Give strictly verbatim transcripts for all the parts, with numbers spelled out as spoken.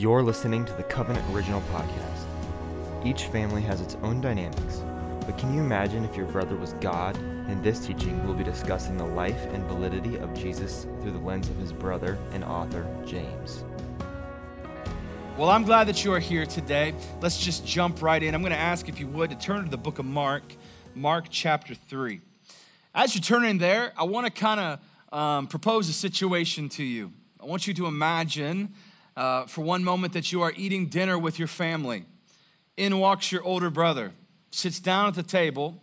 You're listening to the Covenant Original Podcast. Each family has its own dynamics, but can you imagine if your brother was God? In this teaching, we'll be discussing the life and validity of Jesus through the lens of his brother and author, James. Well, I'm glad that you are here today. Let's just jump right in. I'm going to ask, if you would, to turn to the book of Mark, Mark chapter three. As you turn in there, I want to kind of um, propose a situation to you. I want you to imagine uh, for one moment that you are eating dinner with your family. In walks your older brother, sits down at the table,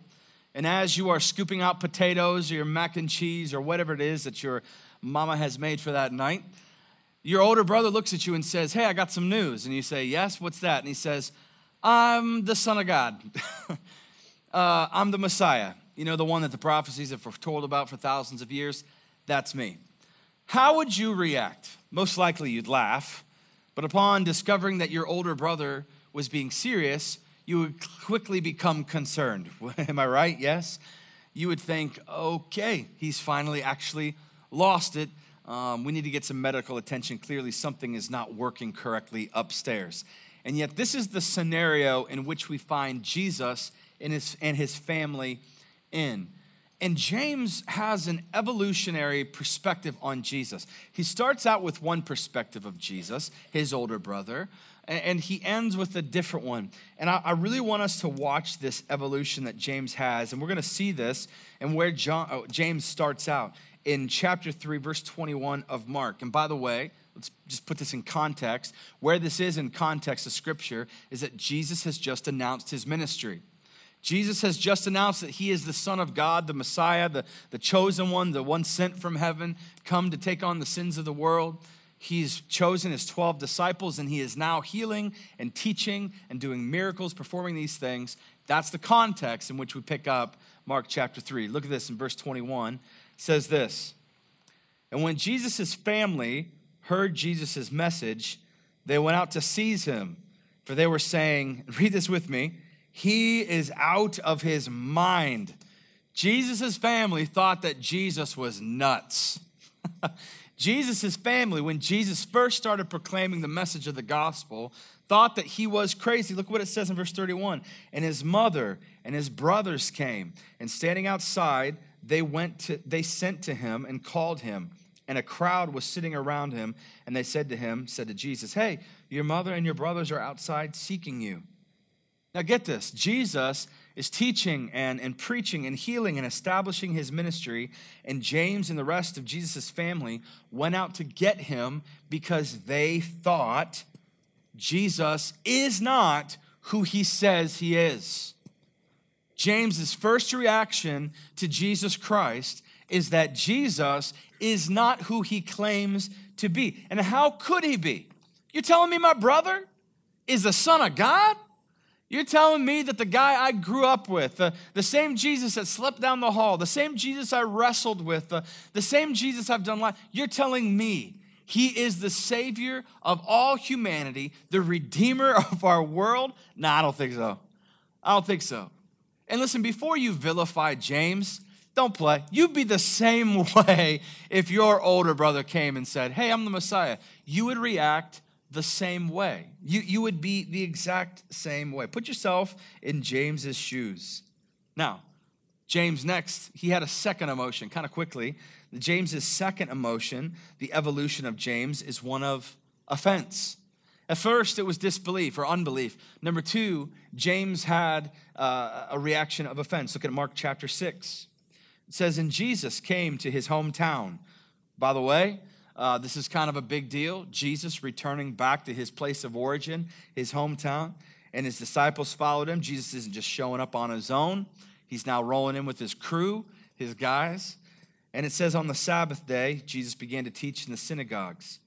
and as you are scooping out potatoes or your mac and cheese or whatever it is that your mama has made for that night, your older brother looks at you and says, "Hey, I got some news." And you say, "Yes, what's that?" And he says, "I'm the Son of God. uh, I'm the Messiah. You know, the one that the prophecies have foretold about for thousands of years. That's me." How would you react? Most likely you'd laugh, but upon discovering that your older brother was being serious, you would quickly become concerned. Am I right? Yes. You would think, okay, he's finally actually lost it. Um, we need to get some medical attention. Clearly, something is not working correctly upstairs. And yet, this is the scenario in which we find Jesus and his, and his family in. And James has an evolutionary perspective on Jesus. He starts out with one perspective of Jesus, his older brother, and he ends with a different one. And I really want us to watch this evolution that James has. And we're going to see this and where John, oh, James starts out in chapter three, verse twenty-one of Mark. And by the way, let's just put this in context. Where this is in context of Scripture is that Jesus has just announced his ministry. Jesus has just announced that he is the Son of God, the Messiah, the, the chosen one, the one sent from heaven, come to take on the sins of the world. He's chosen his twelve disciples, and he is now healing and teaching and doing miracles, performing these things. That's the context in which we pick up Mark chapter three. Look at this in verse twenty-one. It says this, "And when Jesus' family heard Jesus' message, they went out to seize him, for they were saying," read this with me, "he is out of his mind." Jesus' family thought that Jesus was nuts. Jesus' family, when Jesus first started proclaiming the message of the gospel, thought that he was crazy. Look what it says in verse thirty-one. "And his mother and his brothers came, and standing outside, they went to, they sent to him and called him. And a crowd was sitting around him, and they said to him, said to Jesus, 'Hey, your mother and your brothers are outside seeking you.'" Now get this, Jesus is teaching and, and preaching and healing and establishing his ministry, and James and the rest of Jesus' family went out to get him because they thought Jesus is not who he says he is. James's first reaction to Jesus Christ is that Jesus is not who he claims to be. And how could he be? You're telling me my brother is the Son of God? You're telling me that the guy I grew up with, the, the same Jesus that slept down the hall, the same Jesus I wrestled with, the, the same Jesus I've done life, you're telling me he is the Savior of all humanity, the Redeemer of our world? No, I don't think so. I don't think so. And listen, before you vilify James, don't play. You'd be the same way if your older brother came and said, "Hey, I'm the Messiah." You would react the same way. You, you would be the exact same way. Put yourself in James's shoes. Now, James next, he had a second emotion, kind of quickly. James's second emotion, the evolution of James, is one of offense. At first, it was disbelief or unbelief. Number two, James had uh, a reaction of offense. Look at Mark chapter six. It says, "And Jesus came to his hometown." By the way, Uh, this is kind of a big deal. Jesus returning back to his place of origin, his hometown, and his disciples followed him. Jesus isn't just showing up on his own. He's now rolling in with his crew, his guys. And it says, "On the Sabbath day, Jesus began to teach in the synagogues.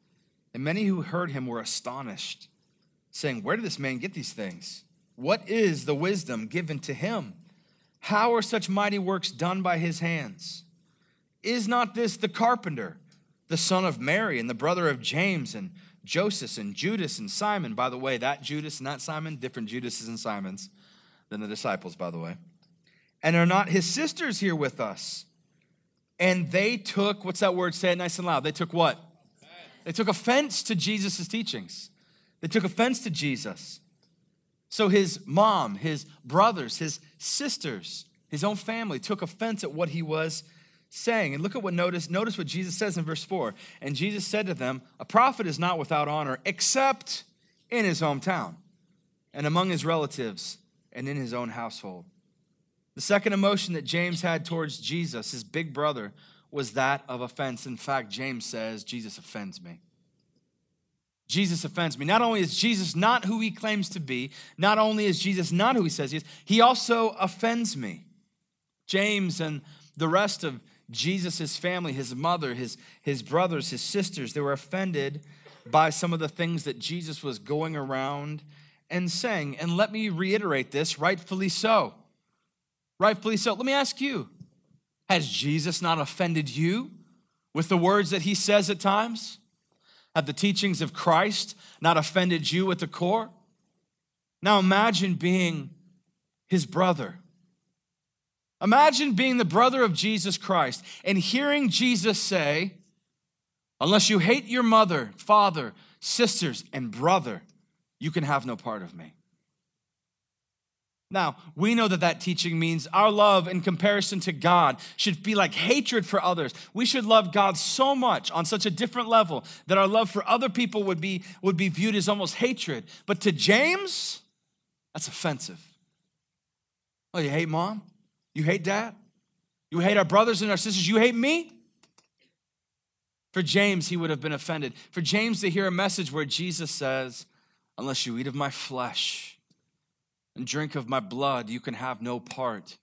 And many who heard him were astonished, saying, 'Where did this man get these things? What is the wisdom given to him? How are such mighty works done by his hands? Is not this the carpenter, the son of Mary, and the brother of James and Joseph and Judas and Simon?'" By the way, that Judas and that Simon, different Judases and Simons than the disciples, by the way. "And are not his sisters here with us?" And they took, what's that word? Say it nice and loud. They took what? Offense. They took offense to Jesus' teachings. They took offense to Jesus. So his mom, his brothers, his sisters, his own family took offense at what he was saying. And look at what notice, notice what Jesus says in verse four. And Jesus said to them, a prophet is not without honor except in his hometown and among his relatives and in his own household. The second emotion that James had towards Jesus, his big brother, was that of offense. In fact, James says, Jesus offends me. Jesus offends me. Not only is Jesus not who he claims to be, not only is Jesus not who he says he is, he also offends me. James and the rest of Jesus' family, his mother, his, his brothers, his sisters, they were offended by some of the things that Jesus was going around and saying. And let me reiterate this, rightfully so. Rightfully so. Let me ask you, has Jesus not offended you with the words that he says at times? Have the teachings of Christ not offended you at the core? Now imagine being his brother. Imagine being the brother of Jesus Christ and hearing Jesus say, unless you hate your mother, father, sisters, and brother, you can have no part of me. Now, we know that that teaching means our love in comparison to God should be like hatred for others. We should love God so much on such a different level that our love for other people would be, would be viewed as almost hatred. But to James, that's offensive. Oh, you hate mom? You hate dad? You hate our brothers and our sisters? You hate me? For James, he would have been offended. For James to hear a message where Jesus says, unless you eat of my flesh and drink of my blood, you can have no part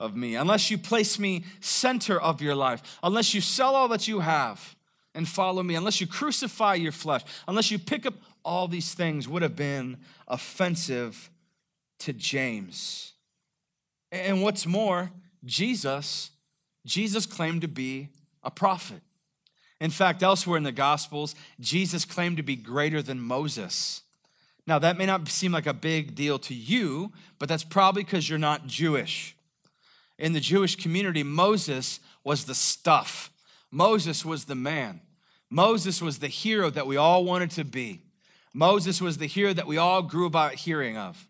of me. Unless you place me center of your life, unless you sell all that you have and follow me, unless you crucify your flesh, unless you pick up all these things, would have been offensive to James. And what's more, Jesus, Jesus claimed to be a prophet. In fact, elsewhere in the Gospels, Jesus claimed to be greater than Moses. Now, that may not seem like a big deal to you, but that's probably because you're not Jewish. In the Jewish community, Moses was the stuff. Moses was the man. Moses was the hero that we all wanted to be. Moses was the hero that we all grew about hearing of.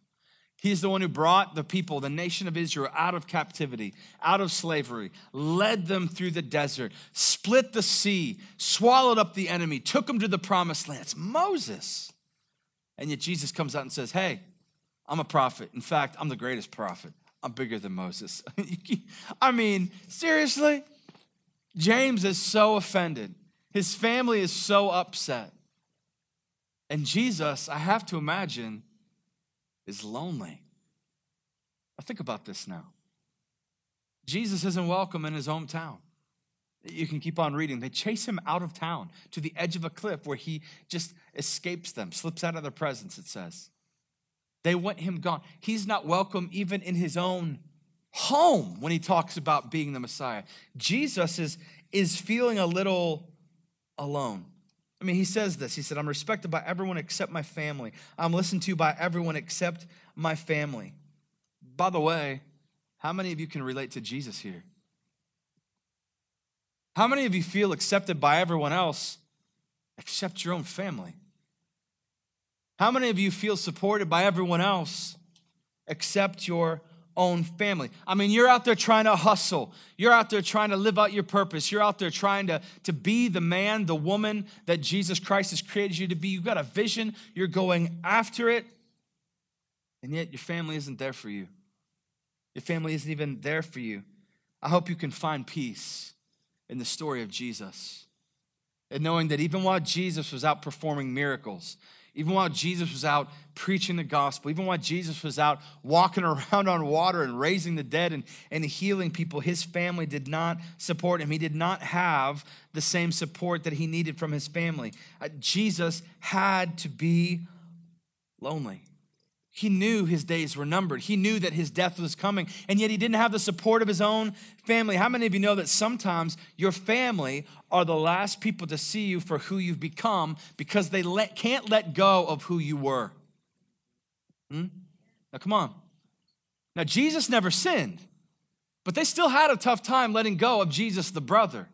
He's the one who brought the people, the nation of Israel, out of captivity, out of slavery, led them through the desert, split the sea, swallowed up the enemy, took them to the promised land. It's Moses. And yet Jesus comes out and says, hey, I'm a prophet. In fact, I'm the greatest prophet. I'm bigger than Moses. I mean, seriously? James is so offended. His family is so upset. And Jesus, I have to imagine, is lonely. Now think about this now. Jesus isn't welcome in his hometown. You can keep on reading. They chase him out of town to the edge of a cliff where he just escapes them, slips out of their presence, it says. They want him gone. He's not welcome even in his own home when he talks about being the Messiah. Jesus is, is feeling a little alone. I mean, he says this. He said, I'm respected by everyone except my family. I'm listened to by everyone except my family. By the way, how many of you can relate to Jesus here? How many of you feel accepted by everyone else except your own family? How many of you feel supported by everyone else except your own family? I mean, you're out there trying to hustle. You're out there trying to live out your purpose. You're out there trying to, to be the man, the woman that Jesus Christ has created you to be. You've got a vision. You're going after it. And yet your family isn't there for you. Your family isn't even there for you. I hope you can find peace in the story of Jesus, and knowing that even while Jesus was out performing miracles, even while Jesus was out preaching the gospel, even while Jesus was out walking around on water and raising the dead and, and healing people, his family did not support him. He did not have the same support that he needed from his family. Uh, Jesus had to be lonely. He knew his days were numbered. He knew that his death was coming, and yet he didn't have the support of his own family. How many of you know that sometimes your family are the last people to see you for who you've become because they let, can't let go of who you were? Hmm? Now, come on. Now, Jesus never sinned, but they still had a tough time letting go of Jesus the brother.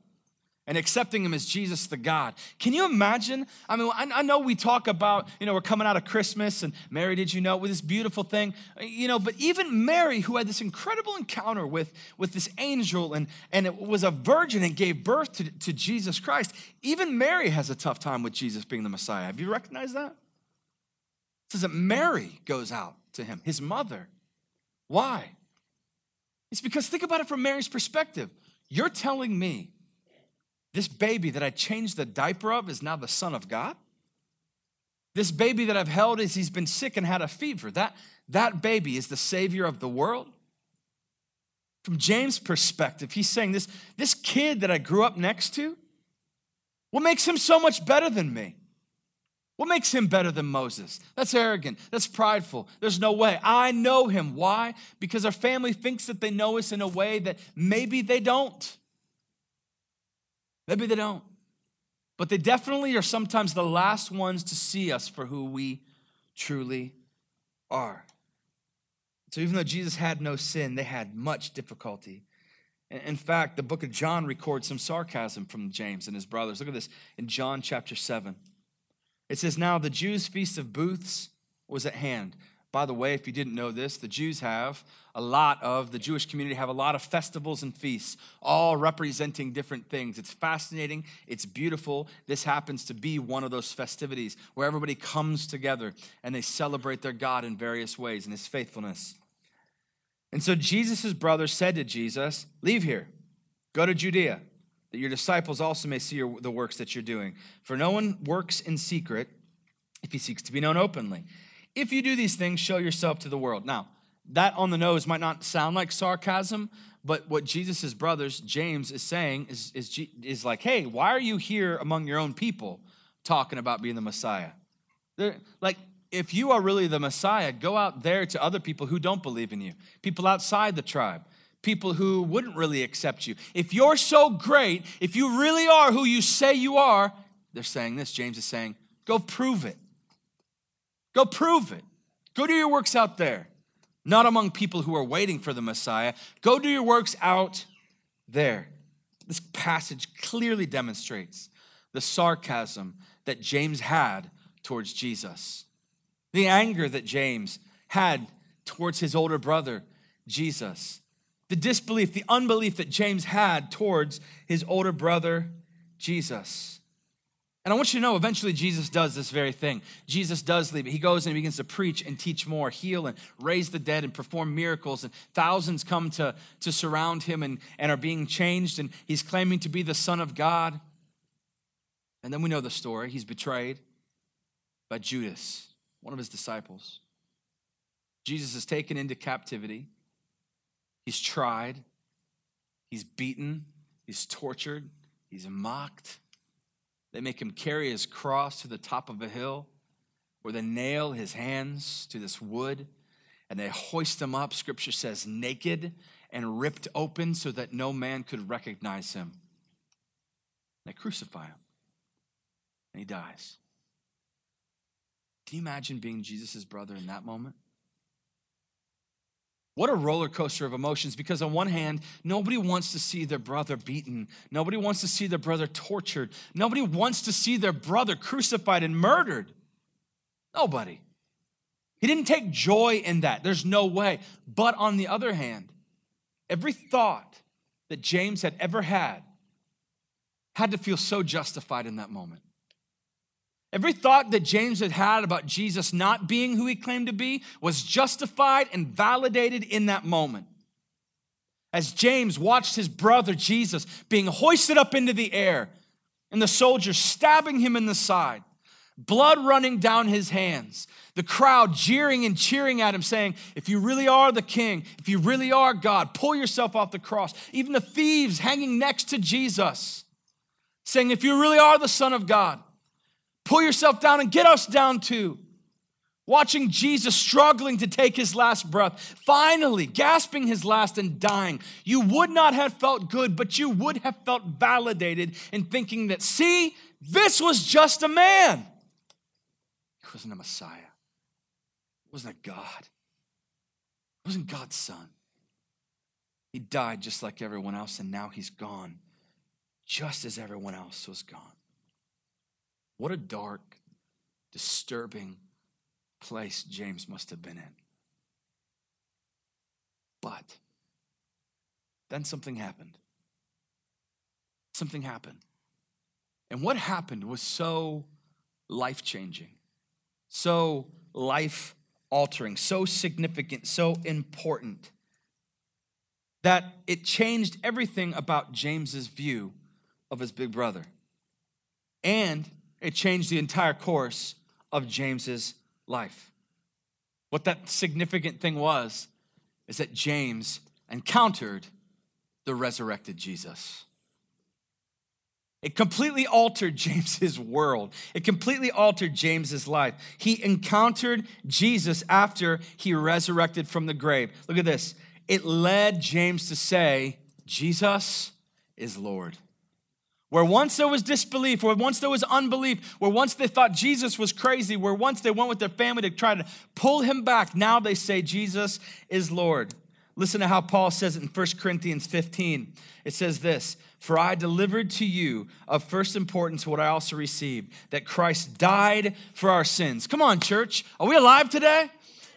and accepting him as Jesus the God. Can you imagine? I mean, I know we talk about, you know, we're coming out of Christmas and Mary, did you know, with this beautiful thing, you know, but even Mary, who had this incredible encounter with, with this angel and, and it was a virgin and gave birth to, to Jesus Christ, even Mary has a tough time with Jesus being the Messiah. Have you recognized that? It says that Mary goes out to him, his mother. Why? It's because, think about it from Mary's perspective. You're telling me this baby that I changed the diaper of is now the Son of God? This baby that I've held as he's been sick and had a fever, that, that baby is the Savior of the world? From James' perspective, he's saying this, this kid that I grew up next to, what makes him so much better than me? What makes him better than Moses? That's arrogant. That's prideful. There's no way. I know him. Why? Because our family thinks that they know us in a way that maybe they don't. Maybe they don't. But they definitely are sometimes the last ones to see us for who we truly are. So even though Jesus had no sin, they had much difficulty. In fact, the book of John records some sarcasm from James and his brothers. Look at this in John chapter seven. It says, now the Jews' feast of booths was at hand. By the way, if you didn't know this, the Jews have a lot of, the Jewish community have a lot of festivals and feasts, all representing different things. It's fascinating. It's beautiful. This happens to be one of those festivities where everybody comes together and they celebrate their God in various ways and his faithfulness. And so Jesus' brothers said to Jesus, leave here, go to Judea, that your disciples also may see your, the works that you're doing. For no one works in secret if he seeks to be known openly. If you do these things, show yourself to the world. Now, that on the nose might not sound like sarcasm, but what Jesus' brothers, James, is saying is, is, is like, hey, why are you here among your own people talking about being the Messiah? They're, like, if you are really the Messiah, go out there to other people who don't believe in you, people outside the tribe. People who wouldn't really accept you. If you're so great, if you really are who you say you are, they're saying this, James is saying, go prove it. Go prove it. Go do your works out there, not among people who are waiting for the Messiah. Go do your works out there. This passage clearly demonstrates the sarcasm that James had towards Jesus, the anger that James had towards his older brother, Jesus. The disbelief, the unbelief that James had towards his older brother, Jesus. And I want you to know, eventually Jesus does this very thing. Jesus does leave. He goes and he begins to preach and teach more, heal and raise the dead and perform miracles. And thousands come to, to surround him and, and are being changed. And he's claiming to be the Son of God. And then we know the story. He's betrayed by Judas, one of his disciples. Jesus is taken into captivity. He's tried, he's beaten, he's tortured, he's mocked. They make him carry his cross to the top of a hill where they nail his hands to this wood and they hoist him up, scripture says, naked and ripped open so that no man could recognize him. They crucify him and he dies. Can you imagine being Jesus' brother in that moment? What a roller coaster of emotions, because on one hand, nobody wants to see their brother beaten. Nobody wants to see their brother tortured. Nobody wants to see their brother crucified and murdered. Nobody. He didn't take joy in that. There's no way. But on the other hand, every thought that James had ever had had to feel so justified in that moment. Every thought that James had had about Jesus not being who he claimed to be was justified and validated in that moment. As James watched his brother Jesus being hoisted up into the air and the soldiers stabbing him in the side, blood running down his hands, the crowd jeering and cheering at him saying, if you really are the king, if you really are God, pull yourself off the cross. Even the thieves hanging next to Jesus saying, if you really are the Son of God, pull yourself down and get us down too. Watching Jesus struggling to take his last breath, finally gasping his last and dying. You would not have felt good, but you would have felt validated in thinking that, see, this was just a man. He wasn't a Messiah. He wasn't a God. He wasn't God's son. He died just like everyone else, and now he's gone. just as everyone else was gone. What a dark, disturbing place James must have been in. But then something happened. Something happened. And what happened was so life-changing, so life-altering, so significant, so important, that it changed everything about James's view of his big brother. And it changed the entire course of James's life. What that significant thing was is that James encountered the resurrected Jesus. It completely altered James's world. It completely altered James's life. He encountered Jesus after he resurrected from the grave. Look at this. It led James to say, Jesus is Lord. Where once there was disbelief, where once there was unbelief, where once they thought Jesus was crazy, where once they went with their family to try to pull him back, now they say Jesus is Lord. Listen to how Paul says it in First Corinthians fifteen. It says this, "For I delivered to you of first importance what I also received, that Christ died for our sins." Come on, church. Are we alive today?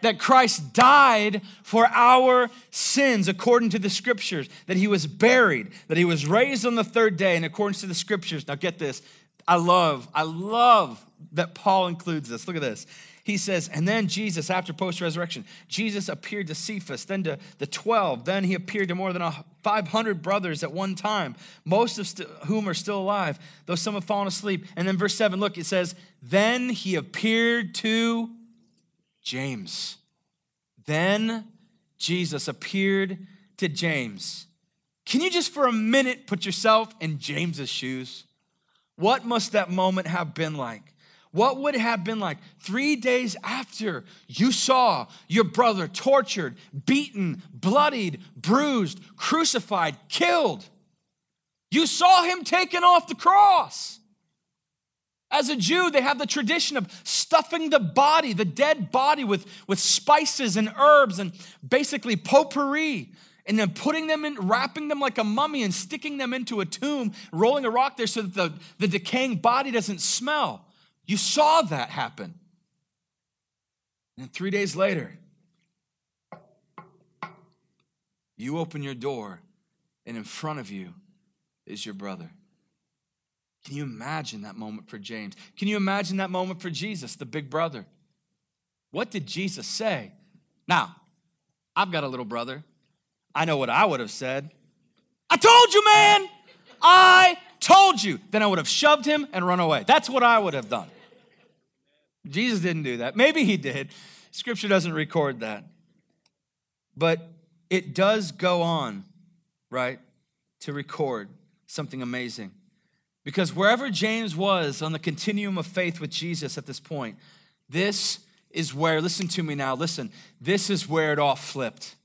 That Christ died for our sins according to the scriptures, that he was buried, that he was raised on the third day in accordance to the scriptures. Now get this. I love, I love that Paul includes this. Look at this. He says, and then Jesus, after post-resurrection, Jesus appeared to Cephas, then to the twelve. Then he appeared to more than five hundred brothers at one time, most of st- whom are still alive, though some have fallen asleep. And then verse seven, look, it says, then he appeared to James. Then Jesus appeared to James. Can you just for a minute put yourself in James's shoes? What must that moment have been like? What would it have been like three days after you saw your brother tortured, beaten, bloodied, bruised, crucified, killed? You saw him taken off the cross. As a Jew, they have the tradition of stuffing the body, the dead body, with, with spices and herbs and basically potpourri, and then putting them in, wrapping them like a mummy and sticking them into a tomb, rolling a rock there so that the, the decaying body doesn't smell. You saw that happen. And three days later, you open your door, and in front of you is your brother. Can you imagine that moment for James? Can you imagine that moment for Jesus, the big brother? What did Jesus say? Now, I've got a little brother. I know what I would have said. I told you, man. I told you. Then I would have shoved him and run away. That's what I would have done. Jesus didn't do that. Maybe he did. Scripture doesn't record that. But it does go on, right, to record something amazing. Because wherever James was on the continuum of faith with Jesus at this point, this is where, listen to me now, listen, this is where it all flipped.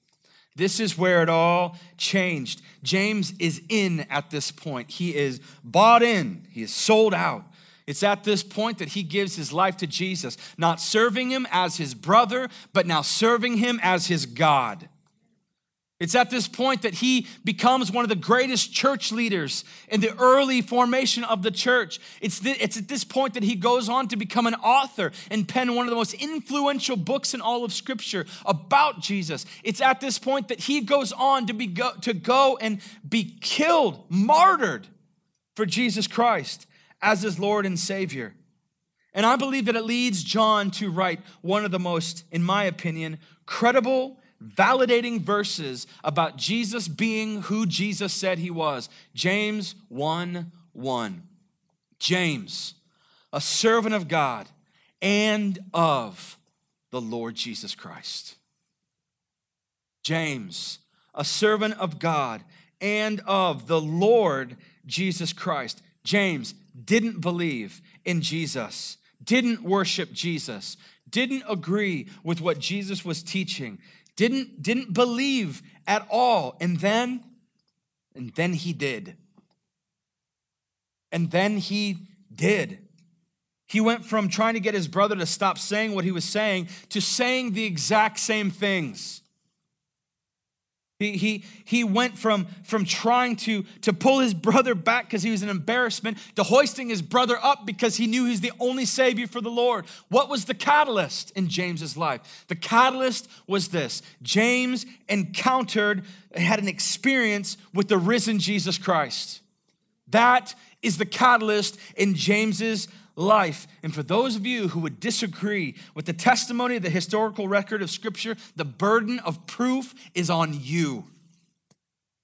This is where it all changed. James is in at this point. He is bought in. He is sold out. It's at this point that he gives his life to Jesus, not serving him as his brother, but now serving him as his God. It's at this point that he becomes one of the greatest church leaders in the early formation of the church. It's, the, it's at this point that he goes on to become an author and pen one of the most influential books in all of Scripture about Jesus. It's at this point that he goes on to, be go, to go and be killed, martyred for Jesus Christ as his Lord and Savior. And I believe that it leads John to write one of the most, in my opinion, credible, validating verses about Jesus being who Jesus said he was. James one one. James, a servant of God and of the Lord Jesus Christ. James, a servant of God and of the Lord Jesus Christ. James didn't believe in Jesus, didn't worship Jesus, didn't agree with what Jesus was teaching. Didn't, didn't believe at all. And then, and then he did. And then he did. He went from trying to get his brother to stop saying what he was saying to saying the exact same things. He, he, he went from, from trying to, to pull his brother back because he was an embarrassment to hoisting his brother up because he knew he's the only savior for the Lord. What was the catalyst in James's life? The catalyst was this. James encountered, had an experience with the risen Jesus Christ. That is the catalyst in James's life. And for those of you who would disagree with the testimony of the historical record of Scripture, the burden of proof is on you.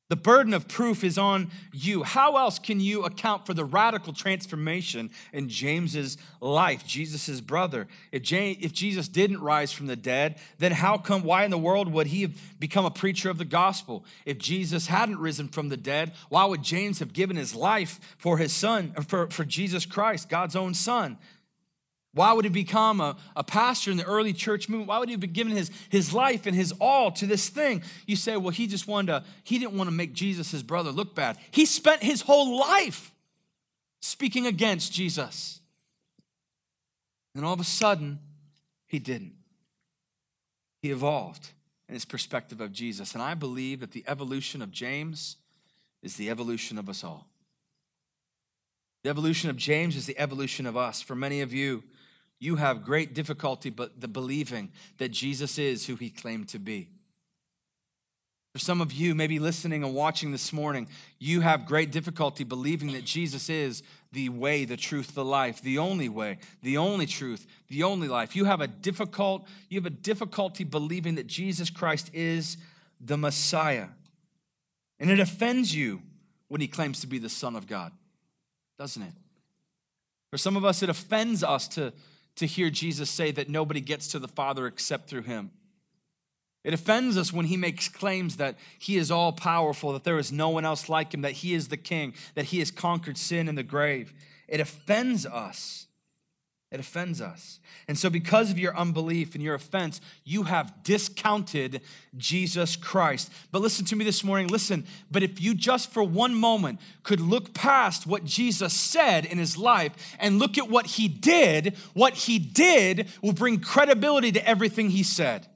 The burden of proof is on you. How else can you account for the radical transformation in James's life, Jesus's brother? If, James, if Jesus didn't rise from the dead, then how come, why in the world would he have become a preacher of the gospel? If Jesus hadn't risen from the dead, why would James have given his life for his son, for, for Jesus Christ, God's own son? Why would he become a, a pastor in the early church movement? Why would he be giving his, his life and his all to this thing? You say, well, he just wanted to, he didn't want to make Jesus, his brother, look bad. He spent his whole life speaking against Jesus. And all of a sudden, he didn't. He evolved in his perspective of Jesus. And I believe that the evolution of James is the evolution of us all. The evolution of James is the evolution of us. For many of you, you have great difficulty but the believing that Jesus is who he claimed to be. For some of you, maybe listening and watching this morning, you have great difficulty believing that Jesus is the way, the truth, the life, the only way, the only truth, the only life. You have a difficult, you have a difficulty believing that Jesus Christ is the Messiah. And it offends you when he claims to be the Son of God, doesn't it? For some of us, it offends us to, to hear Jesus say that nobody gets to the Father except through him. It offends us when he makes claims that he is all powerful, that there is no one else like him, that he is the king, that he has conquered sin and the grave. It offends us. It offends us. And so because of your unbelief and your offense, you have discounted Jesus Christ. But listen to me this morning. Listen, but if you just for one moment could look past what Jesus said in his life and look at what he did, what he did will bring credibility to everything he said.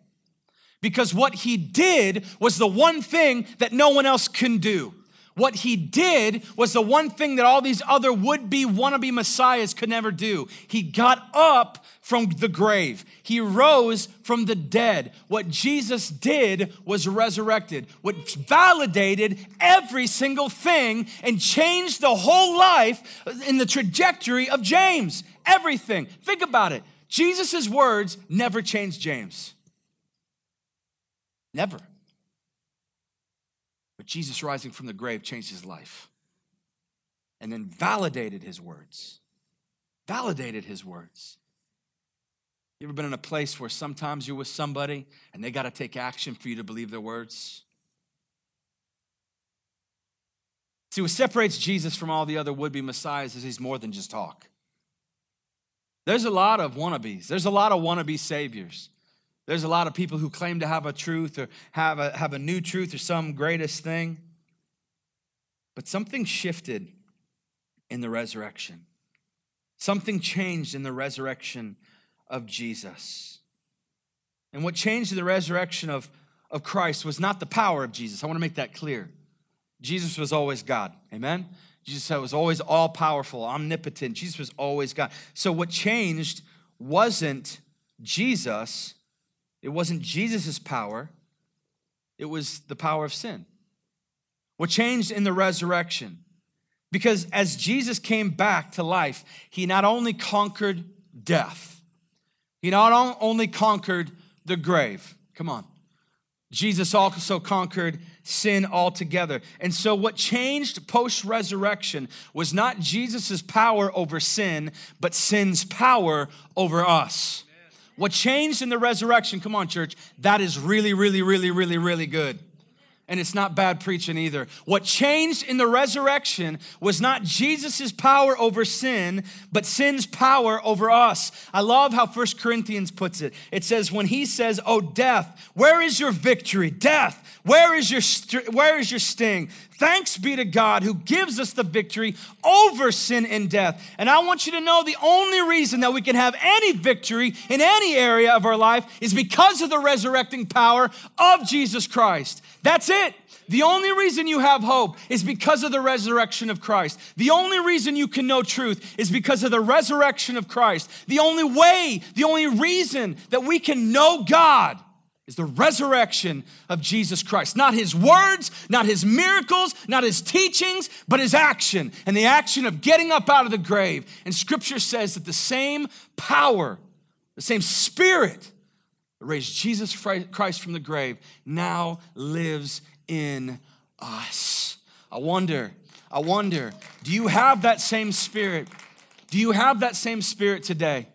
Because what he did was the one thing that no one else can do. What he did was the one thing that all these other would-be, wannabe messiahs could never do. He got up from the grave. He rose from the dead. What Jesus did was resurrected, which validated every single thing and changed the whole life in the trajectory of James. Everything. Think about it. Jesus' words never changed James. Never. But Jesus rising from the grave changed his life and then validated his words. Validated his words. You ever been in a place where sometimes you're with somebody and they got to take action for you to believe their words? See, what separates Jesus from all the other would-be messiahs is he's more than just talk. There's a lot of wannabes. There's a lot of wannabe saviors. There's a lot of people who claim to have a truth or have a, have a new truth or some greatest thing. But something shifted in the resurrection. Something changed in the resurrection of Jesus. And what changed in the resurrection of, of Christ was not the power of Jesus. I want to make that clear. Jesus was always God. Amen? Jesus was always all-powerful, omnipotent. Jesus was always God. So what changed wasn't Jesus. It wasn't Jesus' power, it was the power of sin. What changed in the resurrection? Because as Jesus came back to life, he not only conquered death, he not only conquered the grave. Come on. Jesus also conquered sin altogether. And so what changed post-resurrection was not Jesus' power over sin, but sin's power over us. What changed in the resurrection, come on, church, that is really, really, really, really, really good. And it's not bad preaching either. What changed in the resurrection was not Jesus' power over sin, but sin's power over us. I love how First Corinthians puts it. It says, when he says, oh, death, where is your victory? Death, where is your st- where is your sting? Thanks be to God who gives us the victory over sin and death. And I want you to know the only reason that we can have any victory in any area of our life is because of the resurrecting power of Jesus Christ. That's it. it. The only reason you have hope is because of the resurrection of Christ. The only reason you can know truth is because of the resurrection of Christ. The only way, the only reason that we can know God is the resurrection of Jesus Christ. Not his words, not his miracles, not his teachings, but his action. And the action of getting up out of the grave. And scripture says that the same power, the same spirit that raised Jesus Christ from the grave now lives in us. I wonder, I wonder, do you have that same spirit? Do you have that same spirit today?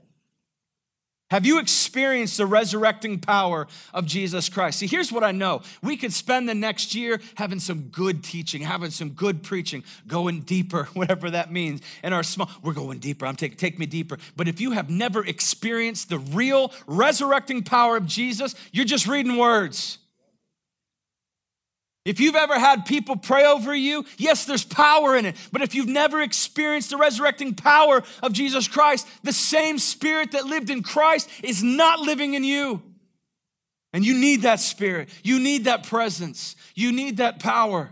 Have you experienced the resurrecting power of Jesus Christ? See, here's what I know. We could spend the next year having some good teaching, having some good preaching, going deeper, whatever that means. In our small, we're going deeper. I'm taking, take me deeper. But if you have never experienced the real resurrecting power of Jesus, you're just reading words. If you've ever had people pray over you, yes, there's power in it. But if you've never experienced the resurrecting power of Jesus Christ, the same spirit that lived in Christ is not living in you. And you need that spirit. You need that presence. You need that power.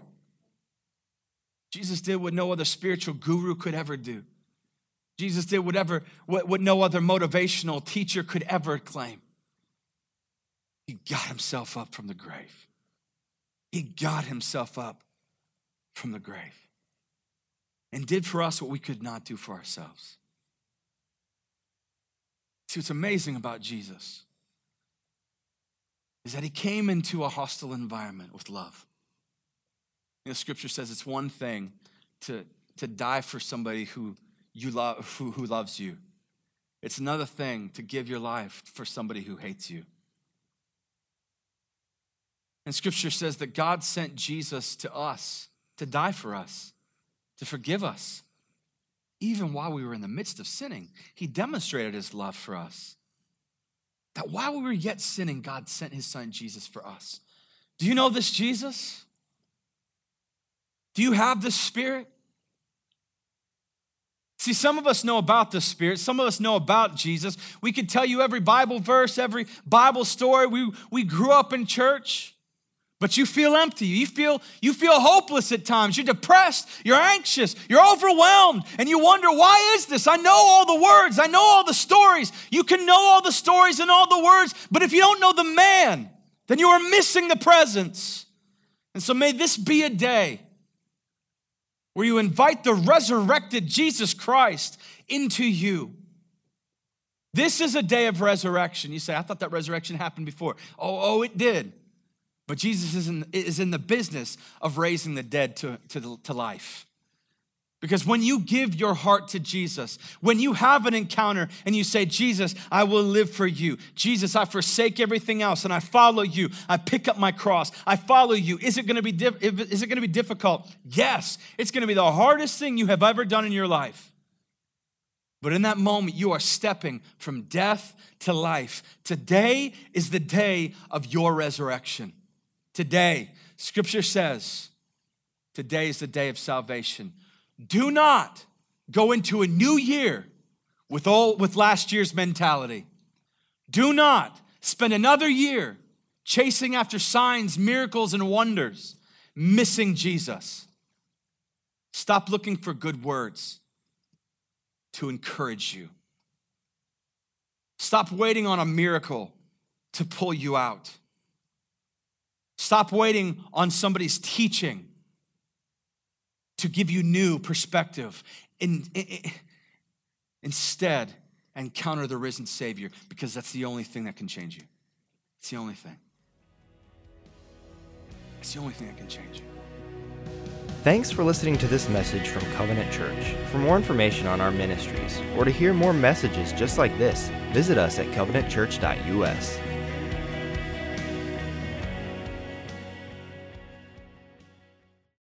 Jesus did what no other spiritual guru could ever do. Jesus did whatever what, what no other motivational teacher could ever claim. He got himself up from the grave. He got himself up from the grave and did for us what we could not do for ourselves. See, what's amazing about Jesus is that he came into a hostile environment with love. You know, scripture says it's one thing to, to die for somebody who you love, who, who loves you. It's another thing to give your life for somebody who hates you. And scripture says that God sent Jesus to us to die for us, to forgive us. Even while we were in the midst of sinning, he demonstrated his love for us. That while we were yet sinning, God sent his son Jesus for us. Do you know this Jesus? Do you have this spirit? See, some of us know about the Spirit. Some of us know about Jesus. We could tell you every Bible verse, every Bible story. We, we grew up in church. But you feel empty. You feel, you feel hopeless at times. You're depressed. You're anxious. You're overwhelmed. And you wonder, why is this? I know all the words. I know all the stories. You can know all the stories and all the words. But if you don't know the man, then you are missing the presence. And so may this be a day where you invite the resurrected Jesus Christ into you. This is a day of resurrection. You say, I thought that resurrection happened before. Oh, oh, it did. But Jesus is in, is in the business of raising the dead to, to, to life. Because when you give your heart to Jesus, when you have an encounter and you say, Jesus, I will live for you. Jesus, I forsake everything else and I follow you. I pick up my cross. I follow you. Is it going to be diff- is it going to be difficult? Yes. It's going to be the hardest thing you have ever done in your life. But in that moment, you are stepping from death to life. Today is the day of your resurrection. Today, scripture says, today is the day of salvation. Do not go into a new year with old, with last year's mentality. Do not spend another year chasing after signs, miracles, and wonders, missing Jesus. Stop looking for good words to encourage you. Stop waiting on a miracle to pull you out. Stop waiting on somebody's teaching to give you new perspective. In, in, in, instead, encounter the risen Savior, because that's the only thing that can change you. It's the only thing. It's the only thing that can change you. Thanks for listening to this message from Covenant Church. For more information on our ministries, or to hear more messages just like this, visit us at covenant church dot U S.